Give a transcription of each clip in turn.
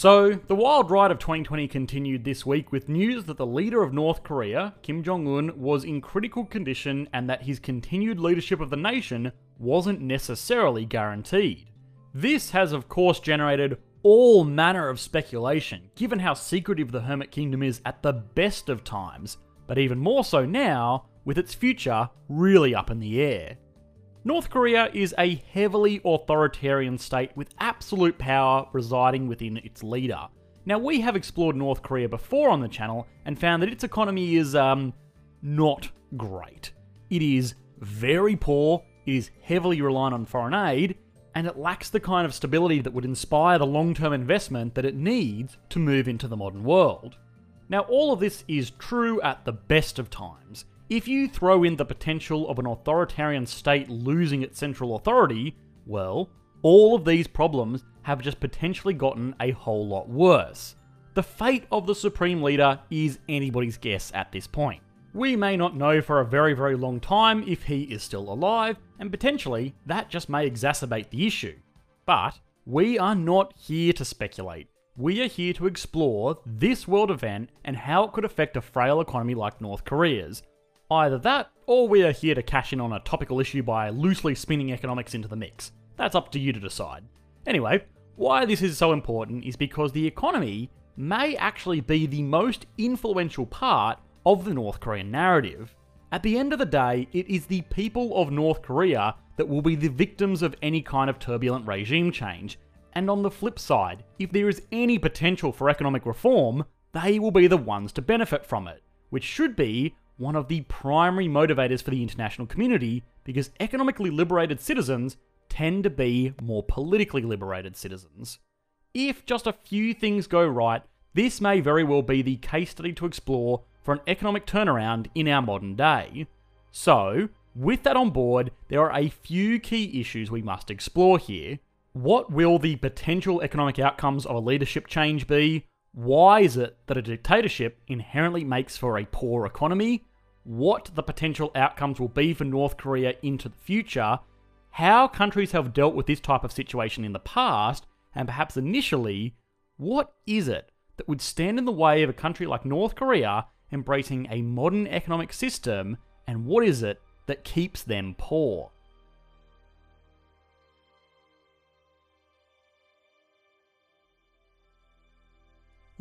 So, the wild ride of 2020 continued this week with news that the leader of North Korea, Kim Jong-un, was in critical condition and that his continued leadership of the nation wasn't necessarily guaranteed. This has of course generated all manner of speculation, given how secretive the Hermit Kingdom is at the best of times, but even more so now, with its future really up in the air. North Korea is a heavily authoritarian state with absolute power residing within its leader. Now, we have explored North Korea before on the channel and found that its economy is, not great. It is very poor, it is heavily reliant on foreign aid, and it lacks the kind of stability that would inspire the long-term investment that it needs to move into the modern world. Now, all of this is true at the best of times. If you throw in the potential of an authoritarian state losing its central authority, well, all of these problems have just potentially gotten a whole lot worse. The fate of the supreme leader is anybody's guess at this point. We may not know for a very, very long time if he is still alive, and potentially that just may exacerbate the issue. But we are not here to speculate. We are here to explore this world event and how it could affect a frail economy like North Korea's. Either that, or we are here to cash in on a topical issue by loosely spinning economics into the mix. That's up to you to decide. Anyway, why this is so important is because the economy may actually be the most influential part of the North Korean narrative. At the end of the day, it is the people of North Korea that will be the victims of any kind of turbulent regime change. And on the flip side, if there is any potential for economic reform, they will be the ones to benefit from it, which should be one of the primary motivators for the international community, because economically liberated citizens tend to be more politically liberated citizens. If just a few things go right, this may very well be the case study to explore for an economic turnaround in our modern day. So, with that on board, there are a few key issues we must explore here. What will the potential economic outcomes of a leadership change be? Why is it that a dictatorship inherently makes for a poor economy? What the potential outcomes will be for North Korea into the future, how countries have dealt with this type of situation in the past, and perhaps initially, what is it that would stand in the way of a country like North Korea embracing a modern economic system, and what is it that keeps them poor?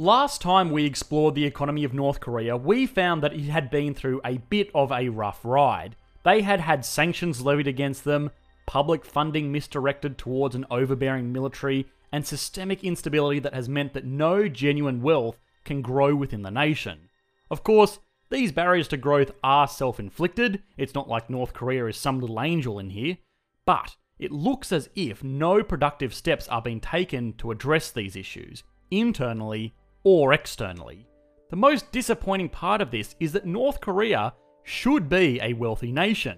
Last time we explored the economy of North Korea, we found that it had been through a bit of a rough ride. They had had sanctions levied against them, public funding misdirected towards an overbearing military, and systemic instability that has meant that no genuine wealth can grow within the nation. Of course, these barriers to growth are self-inflicted. It's not like North Korea is some little angel in here, but it looks as if no productive steps are being taken to address these issues, internally or externally. The most disappointing part of this is that North Korea should be a wealthy nation.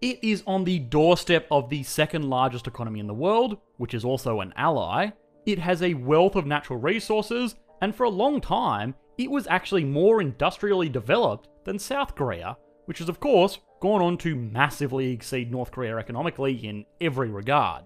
It is on the doorstep of the second largest economy in the world, which is also an ally. It has a wealth of natural resources, and for a long time, it was actually more industrially developed than South Korea, which has of course gone on to massively exceed North Korea economically in every regard.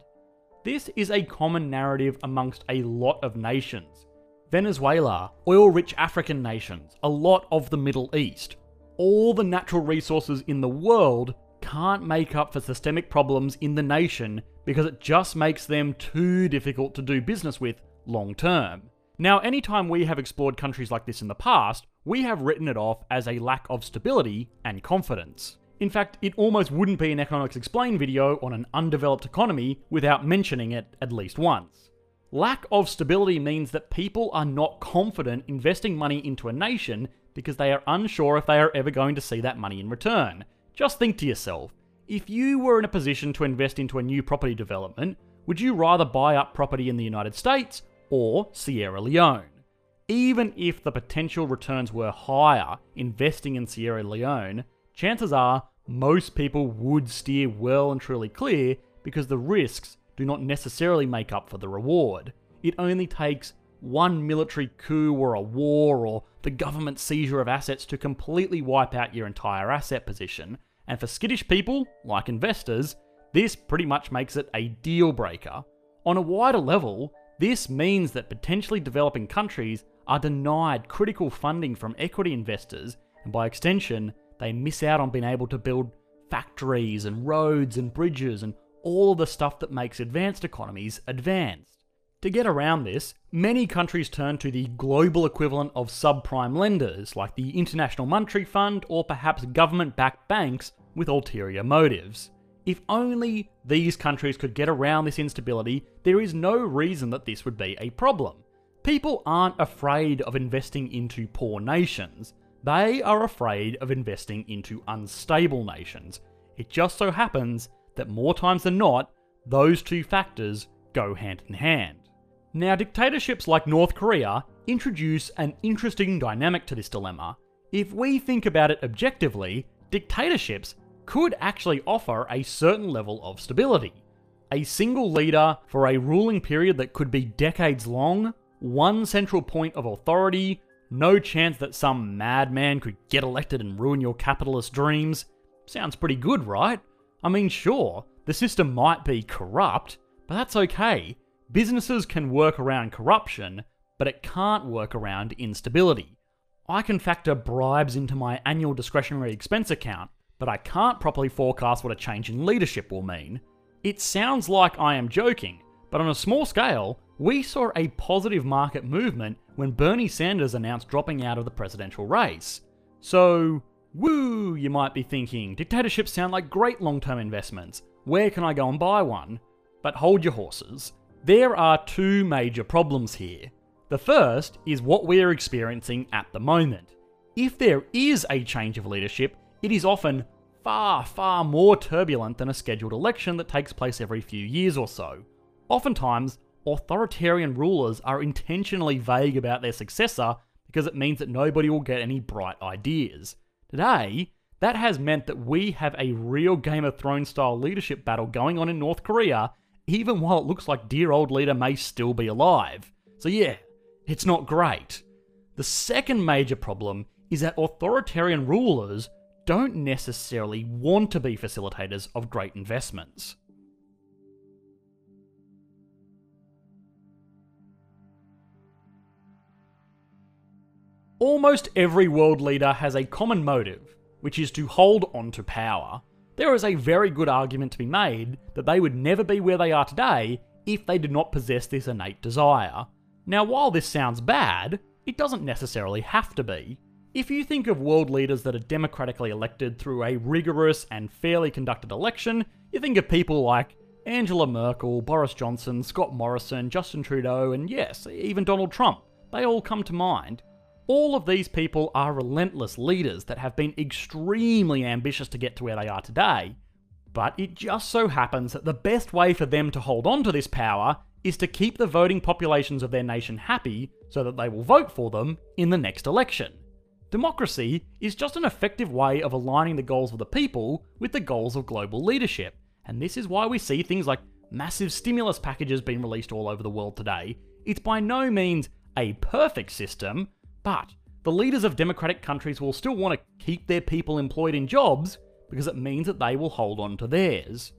This is a common narrative amongst a lot of nations. Venezuela, oil-rich African nations, a lot of the Middle East. All the natural resources in the world can't make up for systemic problems in the nation because it just makes them too difficult to do business with long term. Now, anytime we have explored countries like this in the past, we have written it off as a lack of stability and confidence. In fact, it almost wouldn't be an Economics Explained video on an undeveloped economy without mentioning it at least once. Lack of stability means that people are not confident investing money into a nation because they are unsure if they are ever going to see that money in return. Just think to yourself, if you were in a position to invest into a new property development, would you rather buy up property in the United States or Sierra Leone? Even if the potential returns were higher investing in Sierra Leone, chances are most people would steer well and truly clear because the risks do not necessarily make up for the reward. It only takes one military coup or a war or the government seizure of assets to completely wipe out your entire asset position, and for skittish people, like investors, this pretty much makes it a deal breaker. On a wider level, This means that potentially developing countries are denied critical funding from equity investors, and by extension, they miss out on being able to build factories and roads and bridges and all of the stuff that makes advanced economies advanced. To get around this, many countries turn to the global equivalent of subprime lenders, like the International Monetary Fund or perhaps government-backed banks with ulterior motives. If only these countries could get around this instability, there is no reason that this would be a problem. People aren't afraid of investing into poor nations. They are afraid of investing into unstable nations. It just so happens that more times than not, those two factors go hand in hand. Now, dictatorships like North Korea introduce an interesting dynamic to this dilemma. If we think about it objectively, dictatorships could actually offer a certain level of stability. A single leader for a ruling period that could be decades long, one central point of authority, no chance that some madman could get elected and ruin your capitalist dreams. Sounds pretty good, right? I mean, sure, the system might be corrupt, but that's okay. Businesses can work around corruption, but it can't work around instability. I can factor bribes into my annual discretionary expense account, but I can't properly forecast what a change in leadership will mean. It sounds like I am joking, but on a small scale, we saw a positive market movement when Bernie Sanders announced dropping out of the presidential race. So, woo, you might be thinking, dictatorships sound like great long-term investments. Where can I go and buy one? But hold your horses. There are two major problems here. The first is what we are experiencing at the moment. If there is a change of leadership, it is often far, far more turbulent than a scheduled election that takes place every few years or so. Oftentimes, authoritarian rulers are intentionally vague about their successor because it means that nobody will get any bright ideas. Today, that has meant that we have a real Game of Thrones style leadership battle going on in North Korea, even while it looks like dear old leader may still be alive. So yeah, it's not great. The second major problem is that authoritarian rulers don't necessarily want to be facilitators of great investments. Almost every world leader has a common motive, which is to hold on to power. There is a very good argument to be made that they would never be where they are today if they did not possess this innate desire. Now, while this sounds bad, it doesn't necessarily have to be. If you think of world leaders that are democratically elected through a rigorous and fairly conducted election, you think of people like Angela Merkel, Boris Johnson, Scott Morrison, Justin Trudeau, and yes, even Donald Trump. They all come to mind. All of these people are relentless leaders that have been extremely ambitious to get to where they are today, but it just so happens that the best way for them to hold on to this power is to keep the voting populations of their nation happy so that they will vote for them in the next election. Democracy is just an effective way of aligning the goals of the people with the goals of global leadership, and this is why we see things like massive stimulus packages being released all over the world today. It's by no means a perfect system, but the leaders of democratic countries will still want to keep their people employed in jobs because it means that they will hold on to theirs.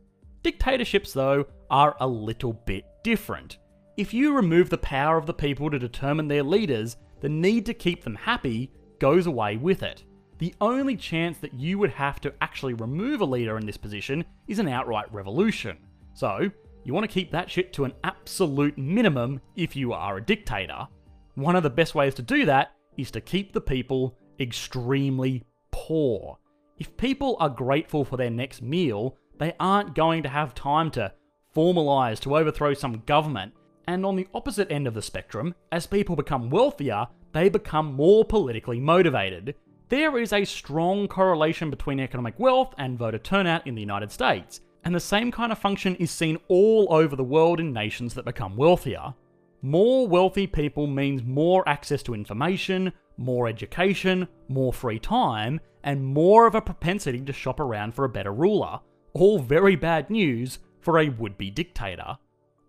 Dictatorships, though, are a little bit different. If you remove the power of the people to determine their leaders, the need to keep them happy goes away with it. The only chance that you would have to actually remove a leader in this position is an outright revolution. So, you want to keep that shit to an absolute minimum if you are a dictator. One of the best ways to do that is to keep the people extremely poor. If people are grateful for their next meal, they aren't going to have time to formalise to overthrow some government. And on the opposite end of the spectrum, as people become wealthier, they become more politically motivated. There is a strong correlation between economic wealth and voter turnout in the United States, and the same kind of function is seen all over the world in nations that become wealthier. More wealthy people means more access to information, more education, more free time, and more of a propensity to shop around for a better ruler. All very bad news for a would-be dictator.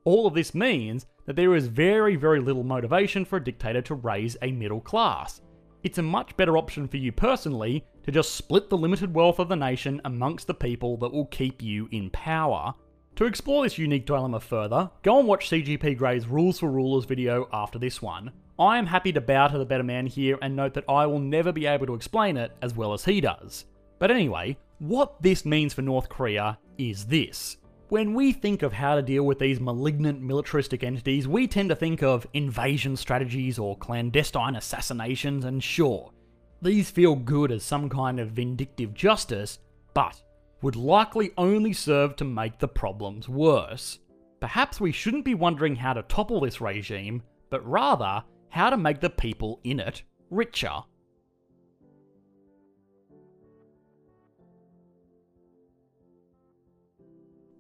All of this means that there is very, very little motivation for a dictator to raise a middle class. It's a much better option for you personally to just split the limited wealth of the nation amongst the people that will keep you in power. To explore this unique dilemma further, go and watch CGP Gray's Rules for Rulers video after this one. I am happy to bow to the better man here and note that I will never be able to explain it as well as he does. But anyway, what this means for North Korea is this. When we think of how to deal with these malignant militaristic entities, we tend to think of invasion strategies or clandestine assassinations, and sure, these feel good as some kind of vindictive justice, but would likely only serve to make the problems worse. Perhaps we shouldn't be wondering how to topple this regime, but rather how to make the people in it richer.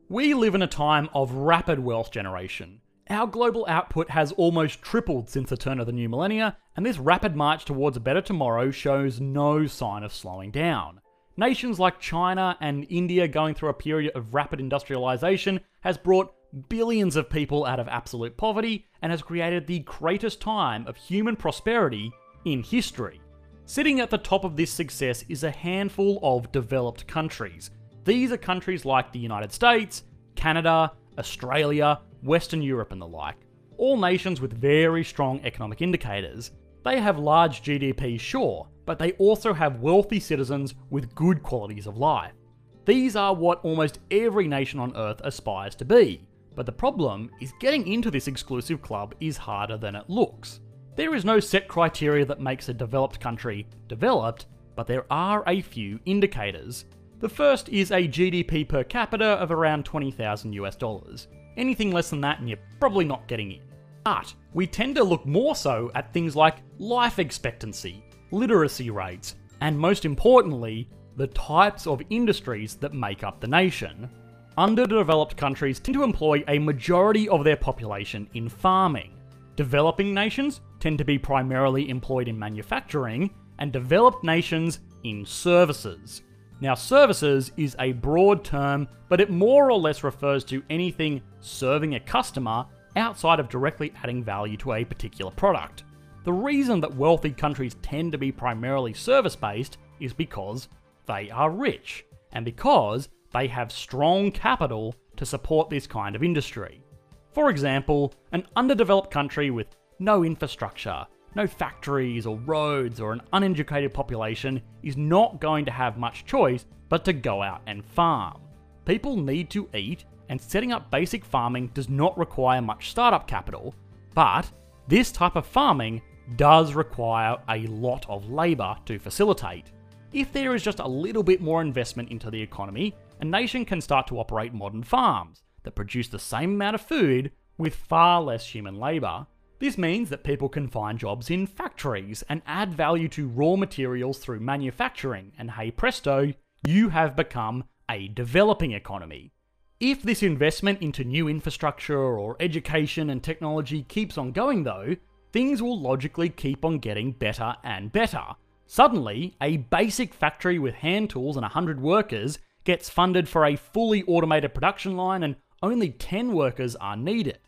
We live in a time of rapid wealth generation. Our global output has almost tripled since the turn of the new millennia, and this rapid march towards a better tomorrow shows no sign of slowing down. Nations like China and India going through a period of rapid industrialization has brought billions of people out of absolute poverty and has created the greatest time of human prosperity in history. Sitting at the top of this success is a handful of developed countries. These are countries like the United States, Canada, Australia, Western Europe and the like. All nations with very strong economic indicators. They have large GDP, sure, but they also have wealthy citizens with good qualities of life. These are what almost every nation on earth aspires to be, but the problem is getting into this exclusive club is harder than it looks. There is no set criteria that makes a developed country developed, but there are a few indicators. The first is a GDP per capita of around $20,000 US. Anything less than that and you're probably not getting in. But we tend to look more so at things like life expectancy, literacy rates, and most importantly, the types of industries that make up the nation. Underdeveloped countries tend to employ a majority of their population in farming. Developing nations tend to be primarily employed in manufacturing, and developed nations in services. Now, services is a broad term, but it more or less refers to anything serving a customer outside of directly adding value to a particular product. The reason that wealthy countries tend to be primarily service-based is because they are rich, and because they have strong capital to support this kind of industry. For example, an underdeveloped country with no infrastructure, no factories or roads, or an uneducated population is not going to have much choice but to go out and farm. People need to eat, and setting up basic farming does not require much startup capital, but this type of farming does require a lot of labour to facilitate. If there is just a little bit more investment into the economy, a nation can start to operate modern farms that produce the same amount of food with far less human labour. This means that people can find jobs in factories and add value to raw materials through manufacturing, and hey presto, you have become a developing economy. If this investment into new infrastructure or education and technology keeps on going though, things will logically keep on getting better and better. Suddenly, a basic factory with hand tools and 100 workers gets funded for a fully automated production line and only 10 workers are needed.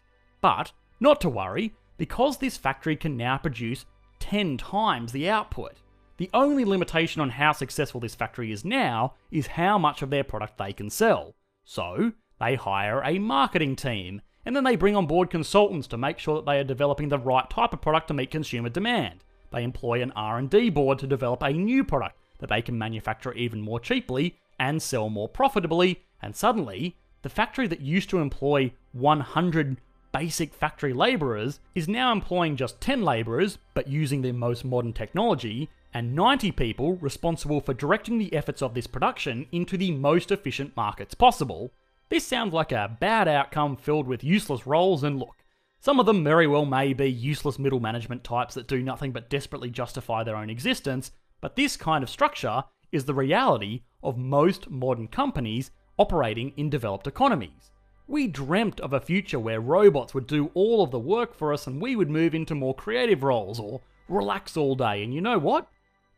But not to worry, because this factory can now produce 10 times the output. The only limitation on how successful this factory is now is how much of their product they can sell. So they hire a marketing team, and then they bring on board consultants to make sure that they are developing the right type of product to meet consumer demand. They employ an R&D board to develop a new product that they can manufacture even more cheaply and sell more profitably, and suddenly, the factory that used to employ 100 basic factory labourers is now employing just 10 labourers, but using the most modern technology, and 90 people responsible for directing the efforts of this production into the most efficient markets possible. This sounds like a bad outcome filled with useless roles, and look, some of them very well may be useless middle management types that do nothing but desperately justify their own existence, but this kind of structure is the reality of most modern companies operating in developed economies. We dreamt of a future where robots would do all of the work for us and we would move into more creative roles or relax all day, and you know what?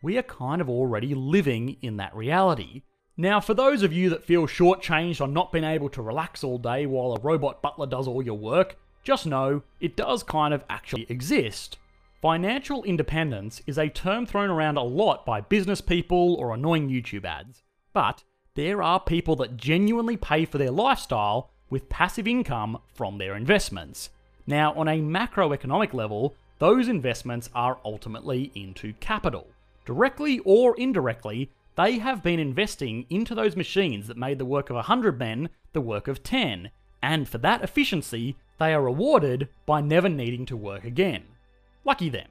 We are kind of already living in that reality. Now, for those of you that feel shortchanged on not being able to relax all day while a robot butler does all your work, just know it does kind of actually exist. Financial independence is a term thrown around a lot by business people or annoying YouTube ads, but there are people that genuinely pay for their lifestyle with passive income from their investments. Now, on a macroeconomic level, those investments are ultimately into capital. Directly or indirectly, they have been investing into those machines that made the work of 100 men the work of 10, and for that efficiency, they are rewarded by never needing to work again. Lucky them.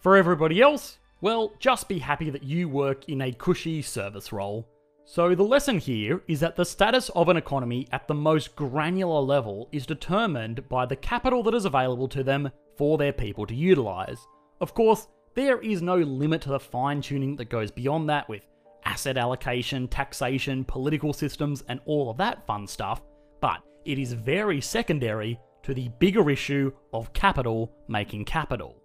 For everybody else, well, just be happy that you work in a cushy service role. So the lesson here is that the status of an economy at the most granular level is determined by the capital that is available to them for their people to utilise. Of course, there is no limit to the fine-tuning that goes beyond that with asset allocation, taxation, political systems, and all of that fun stuff, but it is very secondary to the bigger issue of capital making capital.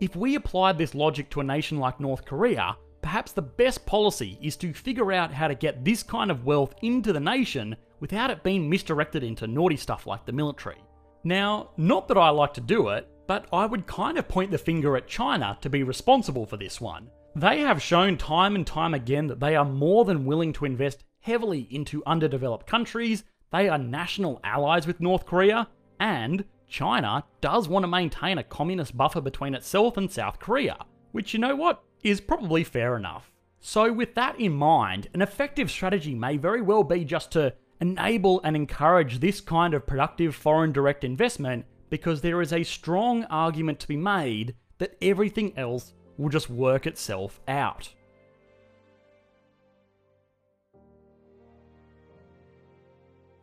If we applied this logic to a nation like North Korea, perhaps the best policy is to figure out how to get this kind of wealth into the nation without it being misdirected into naughty stuff like the military. Now, not that I like to do it, but I would kind of point the finger at China to be responsible for this one. They have shown time and time again that they are more than willing to invest heavily into underdeveloped countries, they are national allies with North Korea, and China does want to maintain a communist buffer between itself and South Korea, which, you know what, is probably fair enough. So with that in mind, an effective strategy may very well be just to enable and encourage this kind of productive foreign direct investment, because there is a strong argument to be made that everything else will just work itself out.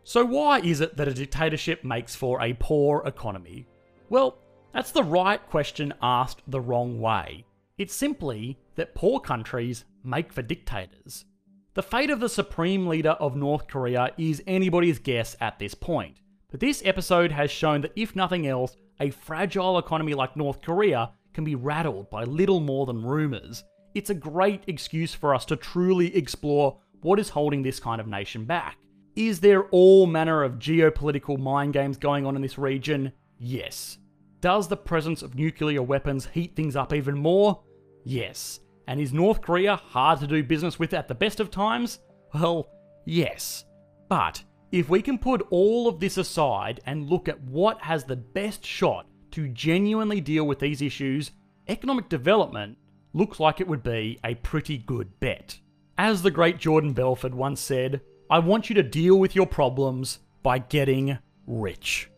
So why is it that a dictatorship makes for a poor economy? Well, that's the right question asked the wrong way. It's simply that poor countries make for dictators. The fate of the supreme leader of North Korea is anybody's guess at this point. But this episode has shown that if nothing else, a fragile economy like North Korea can be rattled by little more than rumours. It's a great excuse for us to truly explore what is holding this kind of nation back. Is there all manner of geopolitical mind games going on in this region? Yes. Does the presence of nuclear weapons heat things up even more? Yes. And is North Korea hard to do business with at the best of times? Well, yes. But if we can put all of this aside and look at what has the best shot to genuinely deal with these issues, economic development looks like it would be a pretty good bet. As the great Jordan Belfort once said, I want you to deal with your problems by getting rich.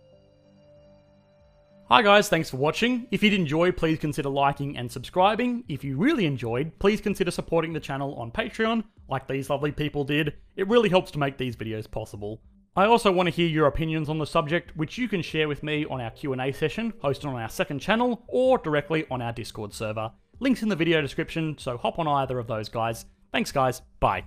Hi guys, thanks for watching. If you did enjoy, please consider liking and subscribing. If you really enjoyed, please consider supporting the channel on Patreon, like these lovely people did. It really helps to make these videos possible. I also want to hear your opinions on the subject, which you can share with me on our Q&A session, hosted on our second channel, or directly on our Discord server. Links in the video description, so hop on either of those guys. Thanks guys, bye.